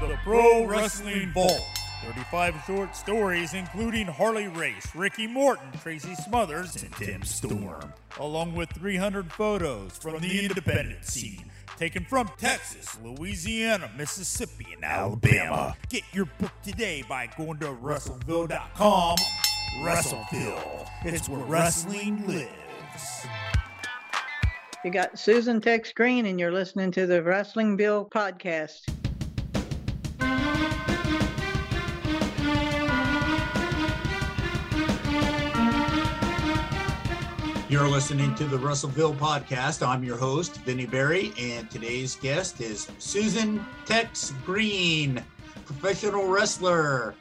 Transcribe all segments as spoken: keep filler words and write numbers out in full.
The Pro Wrestling Vault. thirty-five short stories, including Harley Race, Ricky Morton, Tracy Smothers, and Tim Storm, along with three hundred photos from, from the independent scene, taken from Texas, Louisiana, Mississippi, and Alabama. Get your book today by going to WrestleVille dot com. WrestleVille. It's where wrestling lives. You got Susan Tex Green, and you're listening to the WrestlingVille podcast. You're listening to the WrestleVille podcast. I'm your host, Vinnie Berry, and today's guest is Susan Tex Green, professional wrestler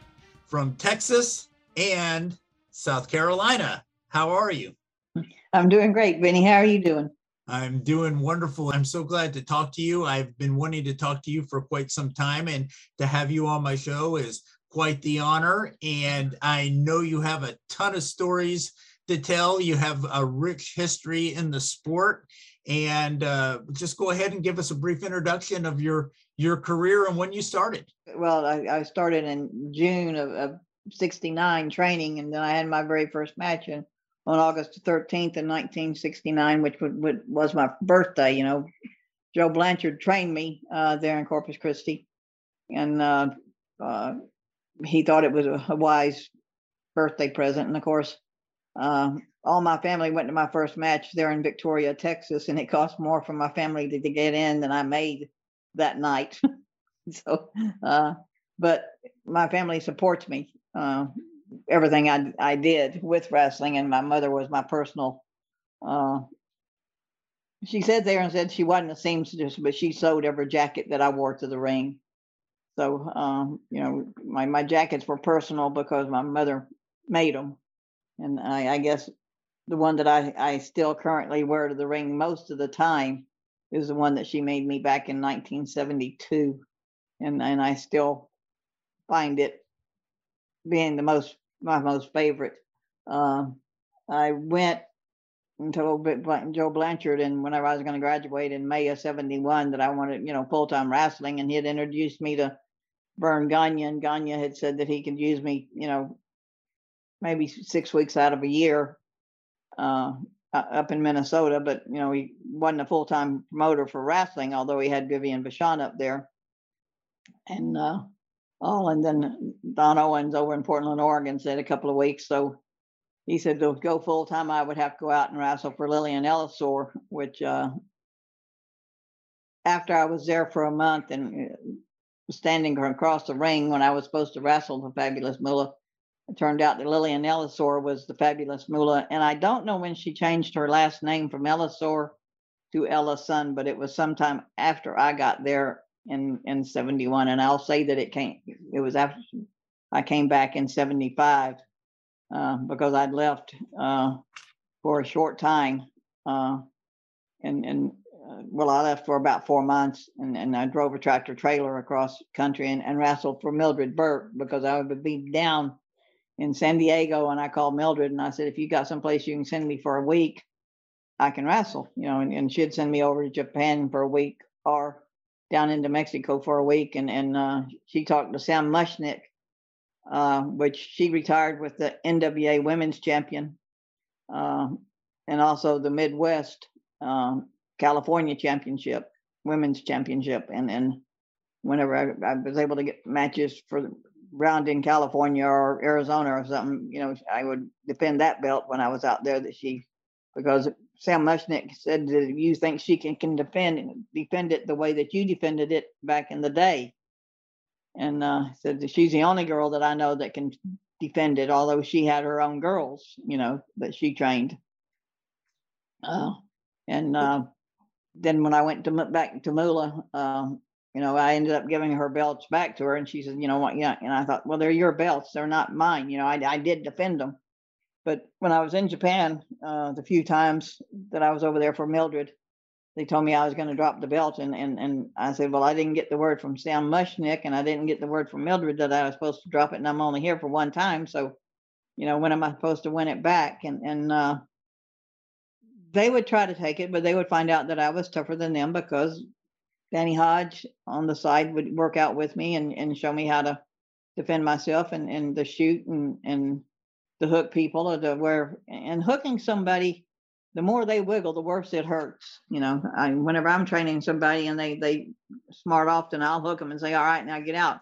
from Texas and South Carolina. How are you? I'm doing great, Vinnie. How are you doing? I'm doing wonderful. I'm so glad to talk to you. I've been wanting to talk to you for quite some time, and to have you on my show is quite the honor. And I know you have a ton of stories to tell. You have a rich history in the sport, and uh, just go ahead and give us a brief introduction of your your career and when you started. Well, I, I started in June of, of sixty-nine training, and then I had my very first match in, on August thirteenth in nineteen sixty-nine, which would, would, was my birthday. You know, Joe Blanchard trained me uh, there in Corpus Christi, and uh, uh, he thought it was a, a wise birthday present, and of course, Uh, all my family went to my first match there in Victoria, Texas, and it cost more for my family to, to get in than I made that night. so, uh, but my family supports me, uh, everything I, I did with wrestling, and my mother was my personal, uh, she said there and said she wasn't a seamstress, but she sewed every jacket that I wore to the ring. So, um, you know, my, my jackets were personal because my mother made them. And I, I guess the one that I, I still currently wear to the ring most of the time is the one that she made me back in nineteen seventy-two. And and I still find it being the most my most favorite. Uh, I went and told Joe Blanchard, and whenever I was going to graduate in May of seventy-one, that I wanted, you know, full-time wrestling. And he had introduced me to Vern Gagne, and Gagne had said that he could use me, you know, maybe six weeks out of a year uh, up in Minnesota. But, you know, he wasn't a full-time promoter for wrestling, although he had Vivian Vachon up there. And uh, all, and then Don Owens over in Portland, Oregon said a couple of weeks. So he said to go full-time, I would have to go out and wrestle for Lillian Ellison, which uh, after I was there for a month and standing across the ring when I was supposed to wrestle for Fabulous Moolah, it turned out that Lillian Ellison was the Fabulous Moolah, and I don't know when she changed her last name from Ellison to Ellison, but it was sometime after I got there in in seventy-one, and I'll say that it came. It was after I came back in seventy-five uh, because I'd left uh, for a short time, uh, and and uh, well, I left for about four months, and and I drove a tractor trailer across country and, and wrestled for Mildred Burke because I would be down in San Diego, and I called Mildred and I said, if you got someplace you can send me for a week, I can wrestle, you know, and, and she'd send me over to Japan for a week or down into Mexico for a week. And, and uh, she talked to Sam Muchnick, uh, which she retired with the N W A women's champion uh, and also the Midwest um, California championship, women's championship. And, and whenever I, I was able to get matches for the round in California or Arizona or something, you know, I would defend that belt when I was out there that she, because Sam Muchnick said that you think she can, can defend, defend it the way that you defended it back in the day. And uh, said that she's the only girl that I know that can defend it, although she had her own girls, you know, that she trained. Uh, and uh, then when I went to back to Moolah, uh, you know, I ended up giving her belts back to her, and she said, you know what, yeah. And I thought, well, they're your belts. They're not mine. You know, I, I did defend them. But when I was in Japan, uh, the few times that I was over there for Mildred, they told me I was going to drop the belt. And, and and I said, well, I didn't get the word from Sam Muchnick, and I didn't get the word from Mildred that I was supposed to drop it. And I'm only here for one time. So, you know, when am I supposed to win it back? And, and uh, they would try to take it, but they would find out that I was tougher than them because Danny Hodge on the side would work out with me and, and show me how to defend myself and, and the shoot and, and the hook people or the where and hooking somebody, the more they wiggle, the worse it hurts. You know, I, whenever I'm training somebody and they, they smart off, then I'll hook them and say, all right, now get out.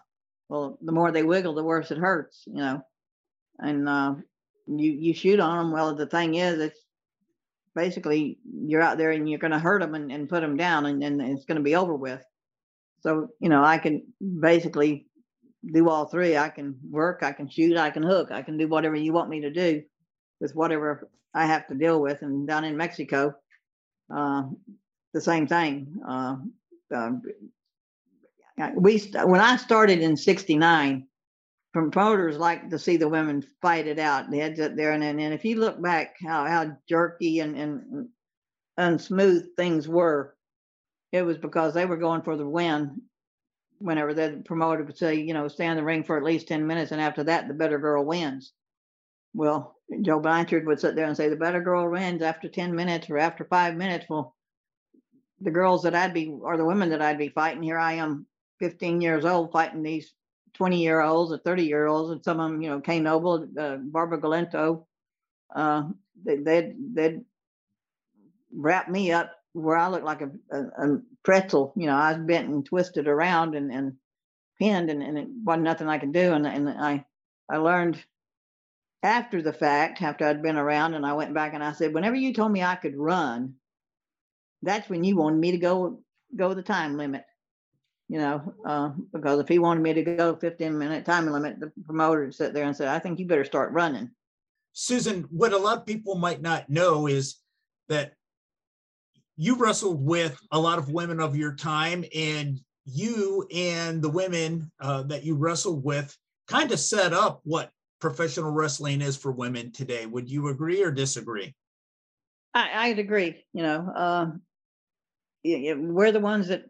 Well, the more they wiggle, the worse it hurts, you know, and uh, you, you shoot on them. Well, the thing is, it's basically you're out there and you're going to hurt them and, and put them down and, and it's going to be over with. So, you know, I can basically do all three. I can work, I can shoot, I can hook, I can do whatever you want me to do with whatever I have to deal with. And down in Mexico, uh, the same thing. Uh, uh, we when I started in sixty-nine, promoters like to see the women fight it out. They had to sit there, and and if you look back how how jerky and and unsmooth things were, it was because they were going for the win. Whenever the promoter would say, you know, stay in the ring for at least ten minutes, and after that, the better girl wins. Well, Joe Blanchard would sit there and say, the better girl wins after ten minutes or after five minutes. Well, the girls that I'd be, or the women that I'd be fighting, here I am, fifteen years old, fighting these twenty-year-olds or thirty-year-olds, and some of them, you know, Kay Noble, uh, Barbara Galento, uh, they, they'd, they'd wrap me up where I looked like a, a, a pretzel. You know, I was bent and twisted around and, and pinned, and, and it wasn't nothing I could do. And, and I, I learned after the fact, after I'd been around, and I went back and I said, whenever you told me I could run, that's when you wanted me to go go the time limit. You know, uh, because if he wanted me to go fifteen minute time limit, the promoter would sit there and say, I think you better start running. Susan, what a lot of people might not know is that you wrestled with a lot of women of your time, and you and the women uh, that you wrestled with kind of set up what professional wrestling is for women today. Would you agree or disagree? I, I'd agree. You know, uh, it, it, we're the ones that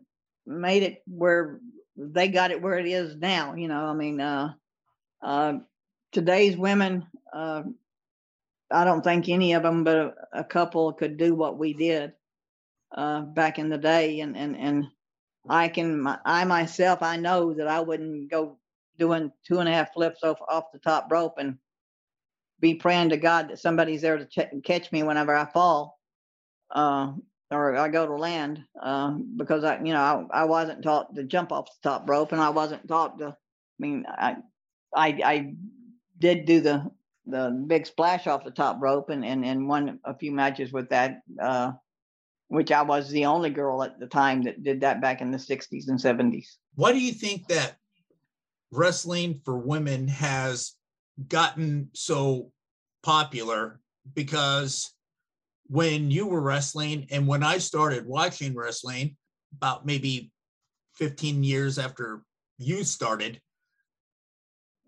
made it where they got it where it is now. You know, I mean, uh, uh, today's women, uh, I don't think any of them, but a, a couple could do what we did uh, back in the day. And, and, and I can, my, I myself, I know that I wouldn't go doing two and a half flips off, off the top rope and be praying to God that somebody's there to ch- catch me whenever I fall. Uh, or I go to land, um, because I, you know, I, I wasn't taught to jump off the top rope, and I wasn't taught to, I mean, I, I, I did do the, the big splash off the top rope and, and, and won a few matches with that, uh, which I was the only girl at the time that did that back in the sixties and seventies. Why do you think that wrestling for women has gotten so popular? Because when you were wrestling and when I started watching wrestling about maybe fifteen years after you started,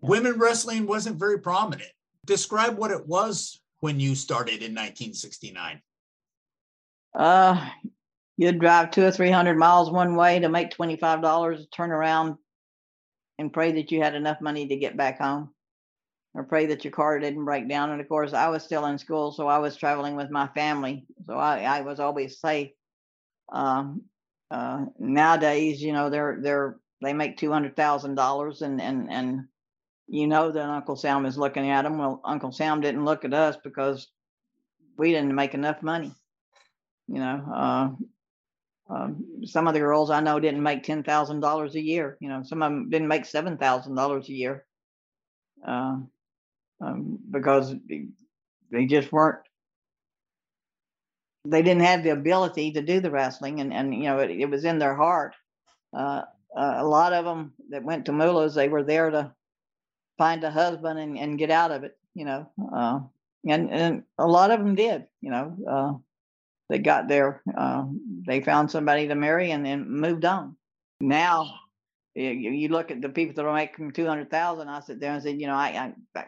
women wrestling wasn't very prominent. Describe what it was when you started in nineteen sixty-nine. Uh, you'd drive two or three hundred miles one way to make twenty-five dollars, turn around and pray that you had enough money to get back home, or pray that your car didn't break down. And of course, I was still in school, so I was traveling with my family. So I, I was always safe. Um, uh, nowadays, you know, they're they're they make two hundred thousand dollars, and and and you know that Uncle Sam is looking at them. Well, Uncle Sam didn't look at us because we didn't make enough money. You know, uh, uh, some of the girls I know didn't make ten thousand dollars a year. You know, some of them didn't make seven thousand dollars a year. Uh, Um, because they just weren't, they didn't have the ability to do the wrestling, and, and you know, it, it was in their heart. Uh, uh, a lot of them that went to Moolahs, they were there to find a husband and, and get out of it, you know, uh, and, and a lot of them did, you know, uh, they got there, uh, they found somebody to marry and then moved on. Now, you, you look at the people that are making two hundred thousand, I sit there and said, you know, I, I, I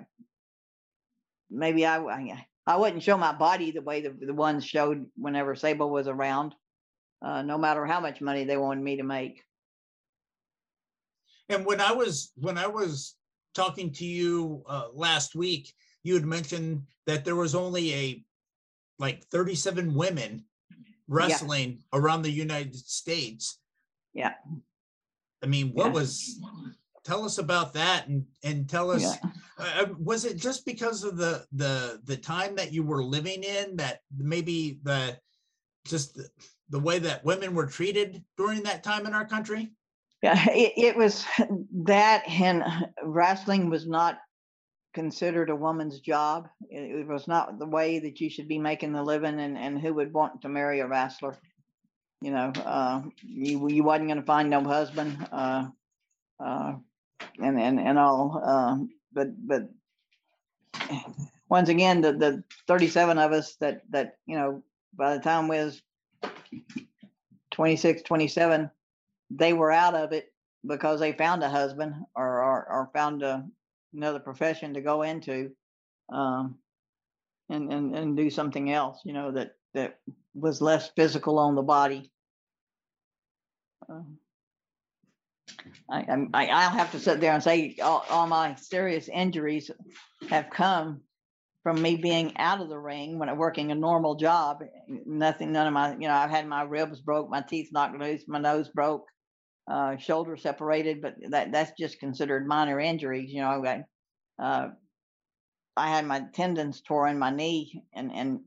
Maybe I, I I wouldn't show my body the way the, the ones showed whenever Sable was around, uh, no matter how much money they wanted me to make. And when I was when I was talking to you uh, last week, you had mentioned that there was only a like thirty-seven women wrestling yeah. around the United States. Yeah. I mean, what yeah. was, tell us about that, and, and tell us, yeah. uh, was it just because of the, the, the time that you were living in that maybe the, just the, the way that women were treated during that time in our country? Yeah, it, it was that, and wrestling was not considered a woman's job. It, it was not the way that you should be making a living, and, and who would want to marry a wrestler? You know, uh, you, you wasn't going to find no husband, uh, uh, and, and, and all, uh, but, but once again, the, the thirty-seven of us that, that, you know, by the time we was twenty-six, twenty-seven, they were out of it because they found a husband, or, or, or found a, another profession to go into, um, and, and, and do something else, you know, that, that was less physical on the body. Um, I, I, I'll have to sit there and say all, all my serious injuries have come from me being out of the ring when I'm working a normal job. Nothing, none of my, you know, I've had my ribs broke, my teeth knocked loose, my nose broke, uh, shoulder separated, but that, that's just considered minor injuries. You know, I, uh, I had my tendons tore in my knee, and, and,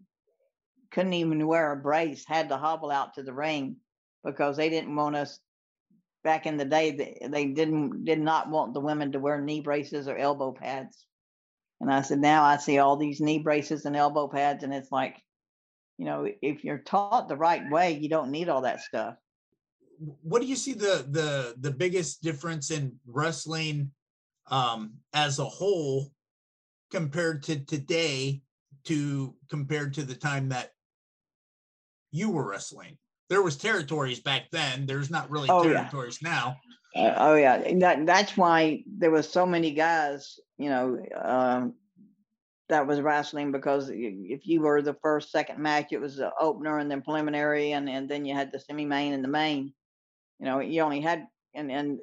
couldn't even wear a brace, had to hobble out to the ring because they didn't want us, back in the day, they, they didn't did not want the women to wear knee braces or elbow pads. And I said, now I see all these knee braces and elbow pads, and it's like, you know, if you're taught the right way, you don't need all that stuff. What do you see the the the biggest difference in wrestling um as a whole compared to today, to compared to the time that you were wrestling? There was territories back then. There's not really oh, territories yeah. now. Uh, oh yeah, that, that's why there was so many guys, you know, um, that was wrestling, because if you were the first, second match, it was the opener and then preliminary, and, and then you had the semi-main and the main. You know, you only had, and, and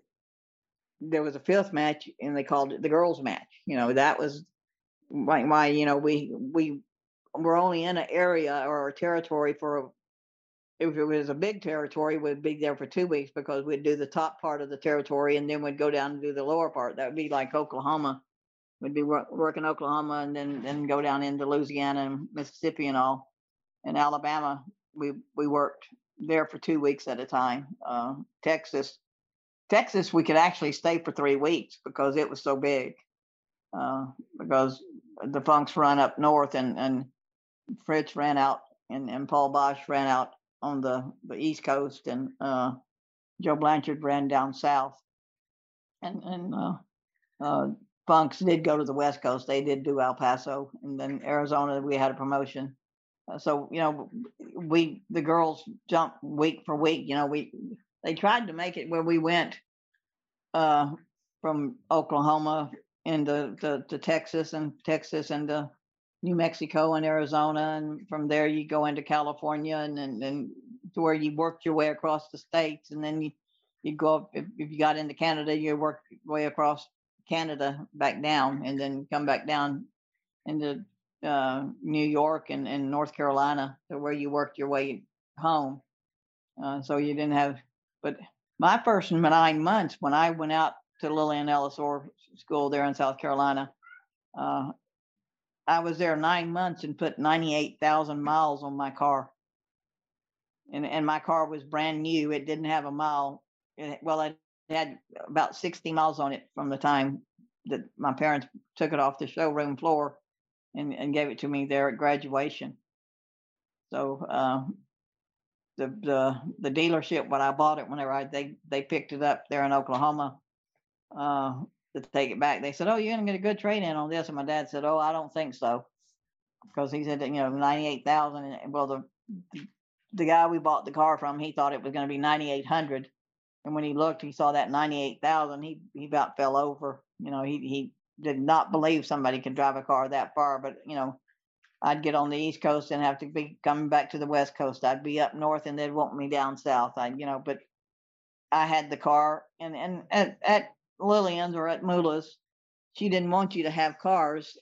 there was a fifth match, and they called it the girls' match. You know, that was why, why, you know, we, we, we're only in an area or a territory for, a, if it was a big territory, we'd be there for two weeks because we'd do the top part of the territory and then we'd go down and do the lower part. That would be like Oklahoma. We'd be work, working Oklahoma and then, then go down into Louisiana and Mississippi and all. In Alabama, we, we worked there for two weeks at a time. Uh, Texas, Texas, we could actually stay for three weeks because it was so big. Uh, because the Funks run up north, and, and Fritz ran out, and, and Paul Bosch ran out on the, the East Coast, and uh, Joe Blanchard ran down south. And, and uh, uh, Funks did go to the West Coast. They did do El Paso. And then Arizona, we had a promotion. Uh, so, you know, we, the girls jumped week for week. You know, we, they tried to make it where we went uh, from Oklahoma into to, to Texas, and Texas into New Mexico and Arizona, and from there you go into California, and then and, and to where you worked your way across the states, and then you you go up, if, if you got into Canada, you work your way across Canada back down, and then come back down into uh, New York and, and North Carolina, to where you worked your way home. Uh, so you didn't have, but my first nine months when I went out to Lillian Ellison School there in South Carolina. Uh, I was there nine months and put ninety-eight thousand miles on my car. And and my car was brand new. It didn't have a mile. It, well, it had about sixty miles on it from the time that my parents took it off the showroom floor and, and gave it to me there at graduation. So uh, the, the the dealership, when I bought it, whenever I, they, they picked it up there in Oklahoma, uh to take it back, they said, oh, you're gonna get a good trade in on this. And my dad said, oh, I don't think so, because he said that, you know, ninety-eight thousand, well, the the guy we bought the car from, he thought it was going to be ninety-eight hundred, and when he looked, he saw that ninety-eight thousand, he he about fell over. You know, he he did not believe somebody could drive a car that far. But you know, I'd get on the East Coast and have to be coming back to the West Coast. I'd be up north and they'd want me down south. I, you know, but I had the car, and and at, at Lillian's or at Moolah's, she didn't want you to have cars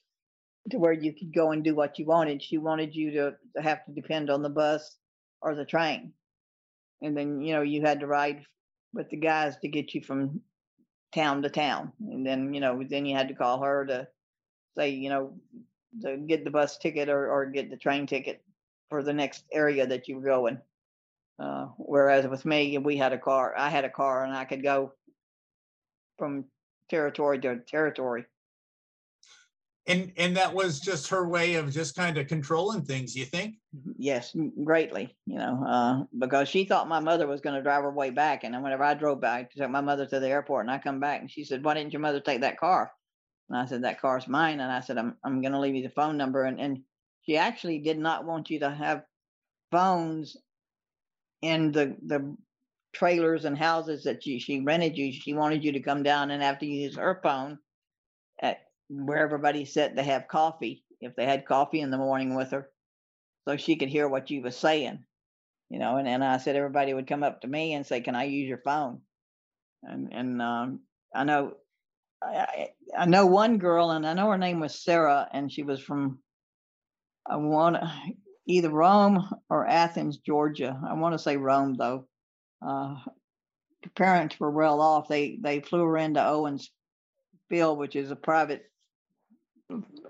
to where you could go and do what you wanted. She wanted you to, to have to depend on the bus or the train. And then, you know, you had to ride with the guys to get you from town to town. And then, you know, then you had to call her to say, you know, to get the bus ticket or, or get the train ticket for the next area that you were going. Uh, whereas with me, we had a car, I had a car and I could go from territory to territory. And and that was just her way of just kind of controlling things, you think? Yes, greatly, you know, uh, because she thought my mother was going to drive her way back. And then whenever I drove back, I took my mother to the airport and I come back and she said, why didn't your mother take that car? And I said, that car's mine. And I said, I'm I'm going to leave you the phone number. And, and she actually did not want you to have phones in the, the trailers and houses that she, she rented you. She wanted you to come down and have to use her phone at where everybody sat to have coffee, if they had coffee in the morning with her, so she could hear what you was saying, you know. And, and I said, everybody would come up to me and say, can I use your phone? And and um, I know, I, I know one girl, and I know her name was Sarah, and she was from, I want either Rome or Athens, Georgia. I want to say Rome, though. Uh, her parents were well off. They, they flew her into Owens Field, which is a private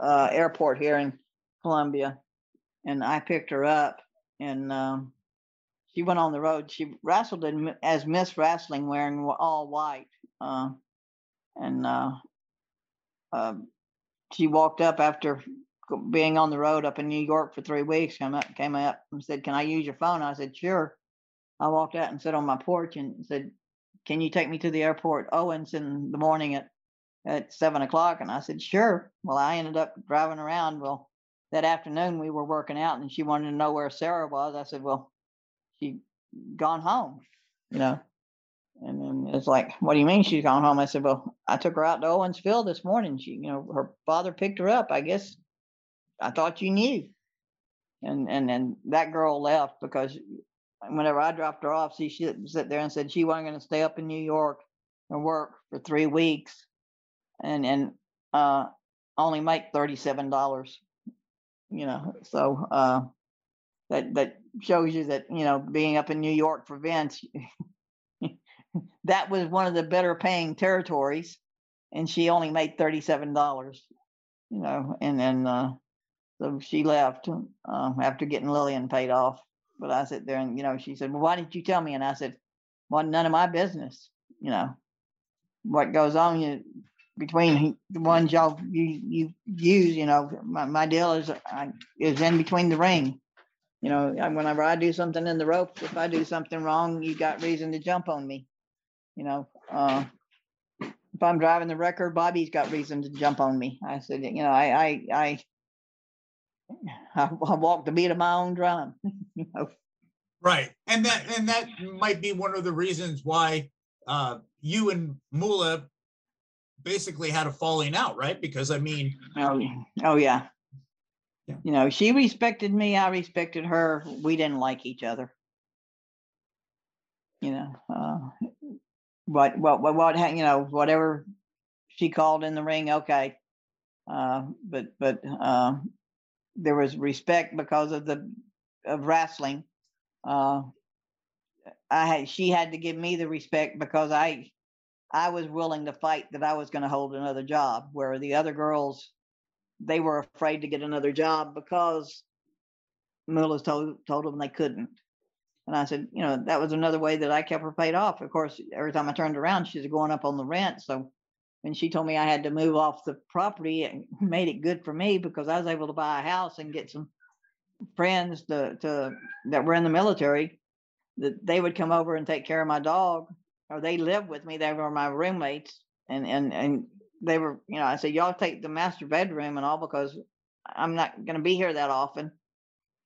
Uh, airport here in Columbia, and I picked her up, and um, she went on the road. She wrestled in, as Miss Wrestling, wearing all white, uh, and uh, uh, she walked up after being on the road up in New York for three weeks. Came up, came up, and said, "Can I use your phone?" I said, "Sure." I walked out and sat on my porch and said, "Can you take me to the airport, Owens, in the morning at?" at seven o'clock. And I said, sure. Well, I ended up driving around. Well, that afternoon we were working out and she wanted to know where Sarah was. I said, well, she gone home, you know? And then it's like, what do you mean she's gone home? I said, well, I took her out to Owens Field this morning. She, you know, her father picked her up. I guess I thought you knew. And, and then that girl left because whenever I dropped her off, she, she sat there and said she wasn't going to stay up in New York and work for three weeks. And and uh, only make thirty-seven dollars, you know. So uh, that that shows you that, you know, being up in New York for Vince, that was one of the better paying territories, and she only made thirty-seven dollars, you know. And then uh, so she left uh, after getting Lillian paid off. But I sit there and, you know, she said, well, why didn't you tell me? And I said, well, none of my business, you know. What goes on, you. Between the ones y'all you, you use, you know, my, my deal is I, is in between the ring. You know, whenever I do something in the ropes, if I do something wrong, you got reason to jump on me. You know, uh, if I'm driving the record, Bobby's got reason to jump on me. I said, you know, I I I, I walk the beat of my own drum. You know? Right, and that and that might be one of the reasons why uh, you and Moolah basically had a falling out, right? Because I mean, oh, oh yeah. yeah, you know, she respected me, I respected her. We didn't like each other, you know. Uh, but what, what, what, you know, whatever she called in the ring, okay. Uh, but but uh, there was respect because of the of wrestling. Uh, I had she had to give me the respect because I. I was willing to fight that I was going to hold another job, where the other girls, they were afraid to get another job because Moolah told, told them they couldn't. And I said, you know, that was another way that I kept her paid off. Of course, every time I turned around, she was going up on the rent. So when she told me I had to move off the property, it made it good for me because I was able to buy a house and get some friends to, to that were in the military, that they would come over and take care of my dog. Or they lived with me. They were my roommates, and and and they were, you know. I said, y'all take the master bedroom and all because I'm not going to be here that often.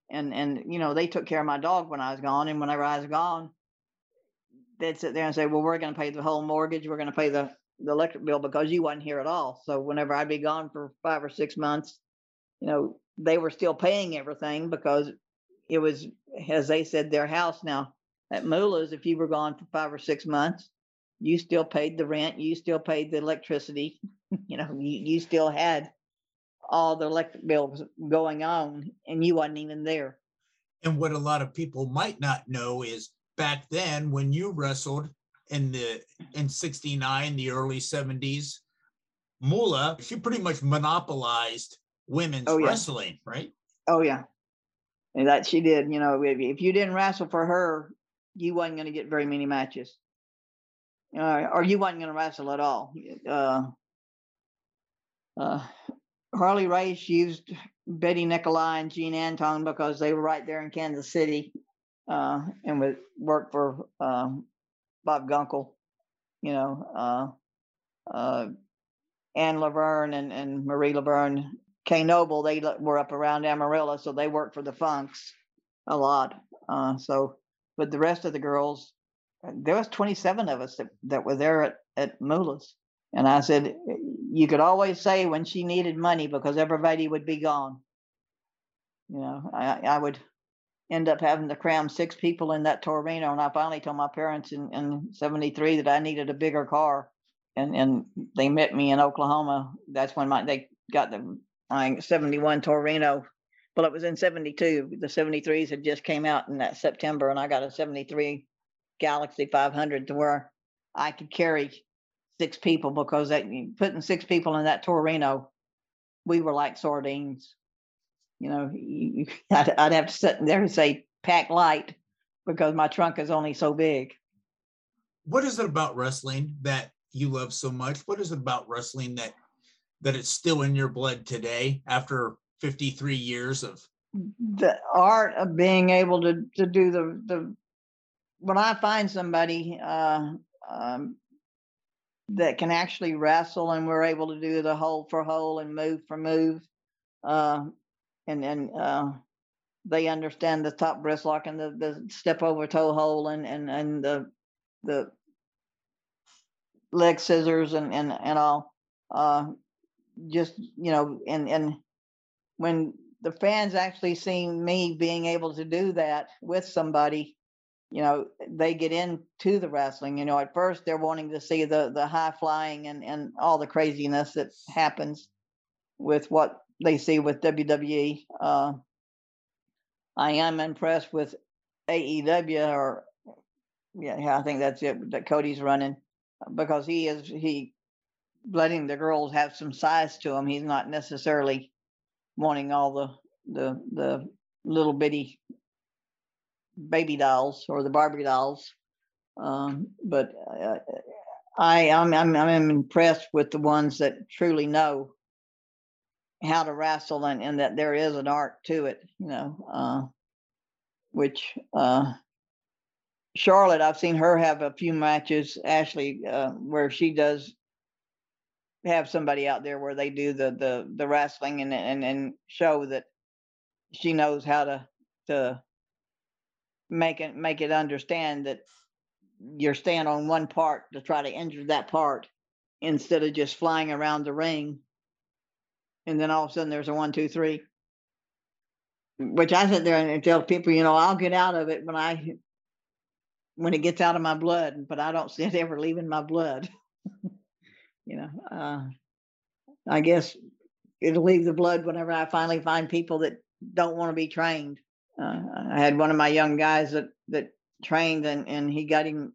And and you know, they took care of my dog when I was gone, and whenever I was gone, they'd sit there and say, well, we're going to pay the whole mortgage. We're going to pay the the electric bill because you wasn't here at all. So whenever I'd be gone for five or six months, you know, they were still paying everything because it was, as they said, their house now. At Moolah's, if you were gone for five or six months, you still paid the rent, you still paid the electricity, you know, you, you still had all the electric bills going on, and you wasn't even there. And what a lot of people might not know is back then when you wrestled, in the in sixty-nine, the early seventies, Moolah, she pretty much monopolized women's oh, yeah. wrestling, right? Oh, yeah. And that she did. You know, if, if you didn't wrestle for her, you wasn't going to get very many matches. Uh, or you wasn't going to wrestle at all. Uh, uh, Harley Race used Betty Nicolai and Gene Anton because they were right there in Kansas City uh, and would work for uh, Bob Gunkel, you know, uh, uh, Anne Laverne and, and Marie Laverne. Kay Noble, they were up around Amarillo, so they worked for the Funks a lot. Uh, so, but the rest of the girls, there was twenty-seven of us that, that were there at, at Moolah's. And I said, you could always say when she needed money because everybody would be gone. You know, I, I would end up having to cram six people in that Torino. And I finally told my parents in, in seventy-three that I needed a bigger car. And, and they met me in Oklahoma. That's when my, they got the I seventy-one Torino. Well, it was in seventy-two. The seventy-threes had just came out in that September, and I got a seventy-three Galaxy five hundred to where I could carry six people because that, putting six people in that Torino, we were like sardines. You know, you, I'd, I'd have to sit there and say, pack light, because my trunk is only so big. What is it about wrestling that you love so much? What is it about wrestling that that it's still in your blood today after fifty-three years of the art of being able to, to do the, the, when I find somebody uh, um, that can actually wrestle and we're able to do the hole for hole and move for move uh, and, and uh, they understand the top wrist lock and the, the step over toe hole and, and, and the, the leg scissors and, and, and all, uh, just, you know, and, and when the fans actually see me being able to do that with somebody, you know, they get into the wrestling. You know, at first they're wanting to see the, the high flying and, and all the craziness that happens with what they see with W W E. Uh, I am impressed with A E W or, yeah, I think that's it, that Cody's running because he is, he, letting the girls have some size to him. He's not necessarily wanting all the the the little bitty baby dolls or the Barbie dolls. Um, but uh, I I'm, I'm I'm impressed with the ones that truly know how to wrestle and, and that there is an art to it. You know, uh, which uh, Charlotte, I've seen her have a few matches. Ashley, uh, where she does. Have somebody out there where they do the the the wrestling and and and show that she knows how to to make it make it understand that you're staying on one part to try to injure that part instead of just flying around the ring and then all of a sudden there's a one two three, which I sit there and tell people, you know, I'll get out of it when I when it gets out of my blood, but I don't see it ever leaving my blood. You know, uh, I guess it'll leave the blood whenever I finally find people that don't want to be trained. Uh, I had one of my young guys that, that trained and, and he got him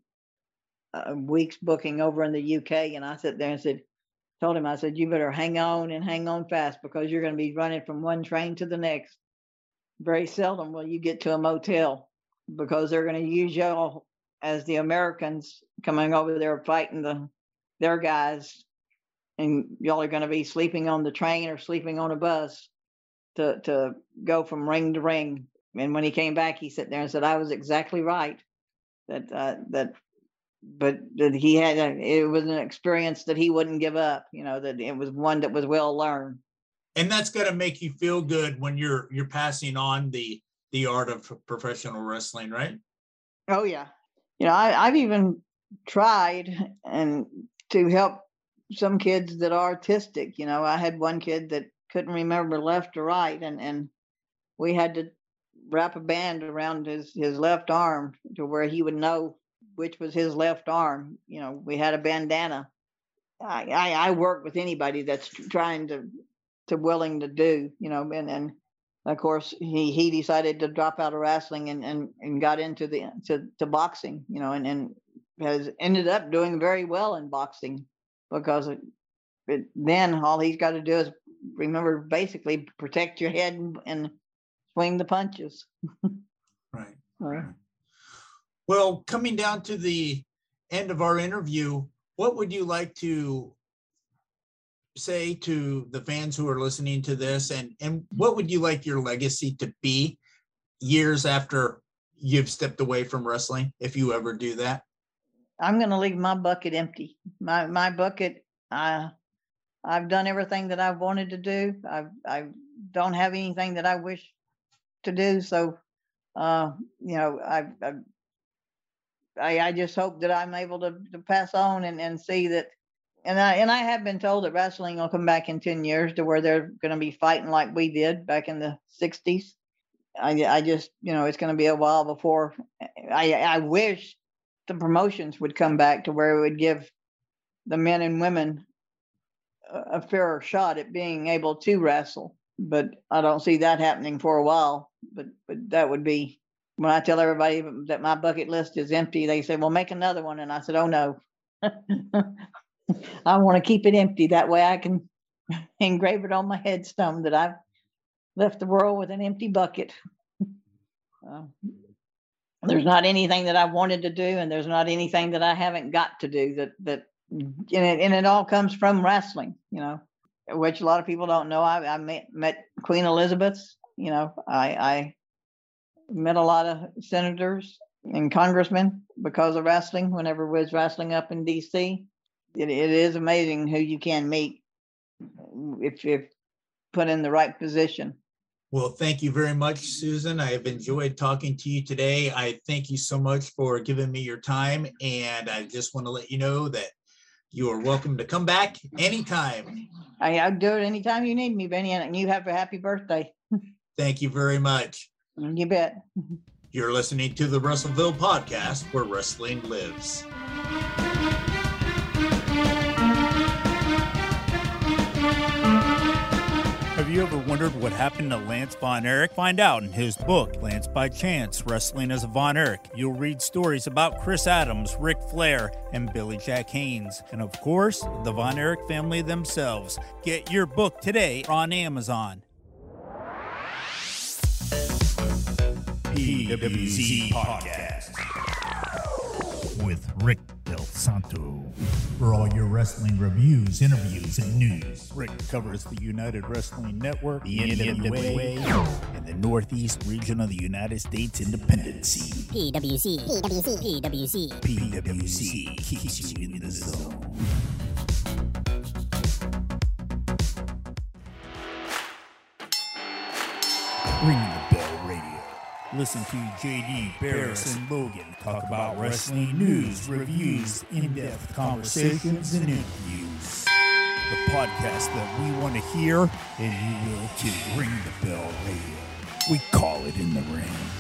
a week's booking over in the U K. And I sat there and said, told him, I said, you better hang on and hang on fast because you're going to be running from one train to the next. Very seldom will you get to a motel because they're going to use y'all as the Americans coming over there fighting the their guys, and y'all are going to be sleeping on the train or sleeping on a bus to to go from ring to ring. And when he came back, he sat there and said, "I was exactly right." That uh, that, but that he had a, it was an experience that he wouldn't give up. You know, that it was one that was well learned. And that's got to make you feel good when you're you're passing on the the art of professional wrestling, right? Oh yeah, you know, I, I've even tried and. To help some kids that are autistic. You know, I had one kid that couldn't remember left or right, and, and we had to wrap a band around his, his left arm to where he would know which was his left arm. You know, we had a bandana. I, I, I work with anybody that's trying to, to willing to do, you know, and, and of course he, he decided to drop out of wrestling and, and, and got into the, to, to boxing, you know, and, and has ended up doing very well in boxing, because it, it, then all he's got to do is remember, basically protect your head and, and swing the punches. Right. Right. Well, coming down to the end of our interview, what would you like to say to the fans who are listening to this, and, and what would you like your legacy to be years after you've stepped away from wrestling, if you ever do that? I'm going to leave my bucket empty. My my bucket, I, I've done everything that I've wanted to do. I I don't have anything that I wish to do. So, uh, you know, I, I I just hope that I'm able to, to pass on and, and see that. And I and I have been told that wrestling will come back in ten years to where they're going to be fighting like we did back in the sixties. I, I just, you know, it's going to be a while before I, I wish the promotions would come back to where it would give the men and women a, a fairer shot at being able to wrestle. But I don't see that happening for a while. But, but that would be, when I tell everybody that my bucket list is empty, they say, well, make another one. And I said, oh, no, I want to keep it empty. That way I can engrave it on my headstone that I've left the world with an empty bucket. Uh, there's not anything that I wanted to do, and there's not anything that I haven't got to do that, that, and it, and it all comes from wrestling, you know, which a lot of people don't know. I, I met, met Queen Elizabeth's, you know, I, I met a lot of senators and congressmen because of wrestling. Whenever we was wrestling up in D C, it, it is amazing who you can meet if if put in the right position. Well, thank you very much, Susan. I have enjoyed talking to you today. I thank you so much for giving me your time. And I just want to let you know that you are welcome to come back anytime. I, I'll do it anytime you need me, Benny. And you have a happy birthday. Thank you very much. You bet. You're listening to the WrestleVille podcast, where wrestling lives. Have you ever wondered what happened to Lance Von Erich? Find out in his book, Lance by Chance, Wrestling as a Von Erich. You'll read stories about Chris Adams, Ric Flair, and Billy Jack Haynes. And of course, the Von Erich family themselves. Get your book today on Amazon. P W C Podcast with Rick Del Santo. For all your wrestling reviews, interviews, and news, Rick covers the United Wrestling Network, the N W A, and the Northeast region of the United States independent scene. P W C, P W C, P W C, P W C keeps you in the zone. Ring the bell radio. Listen to J D, Barris, and Logan talk about wrestling news, reviews, in-depth conversations, and interviews. The podcast that we want to hear, and you will too. Ring the bell radio. We call it in the ring.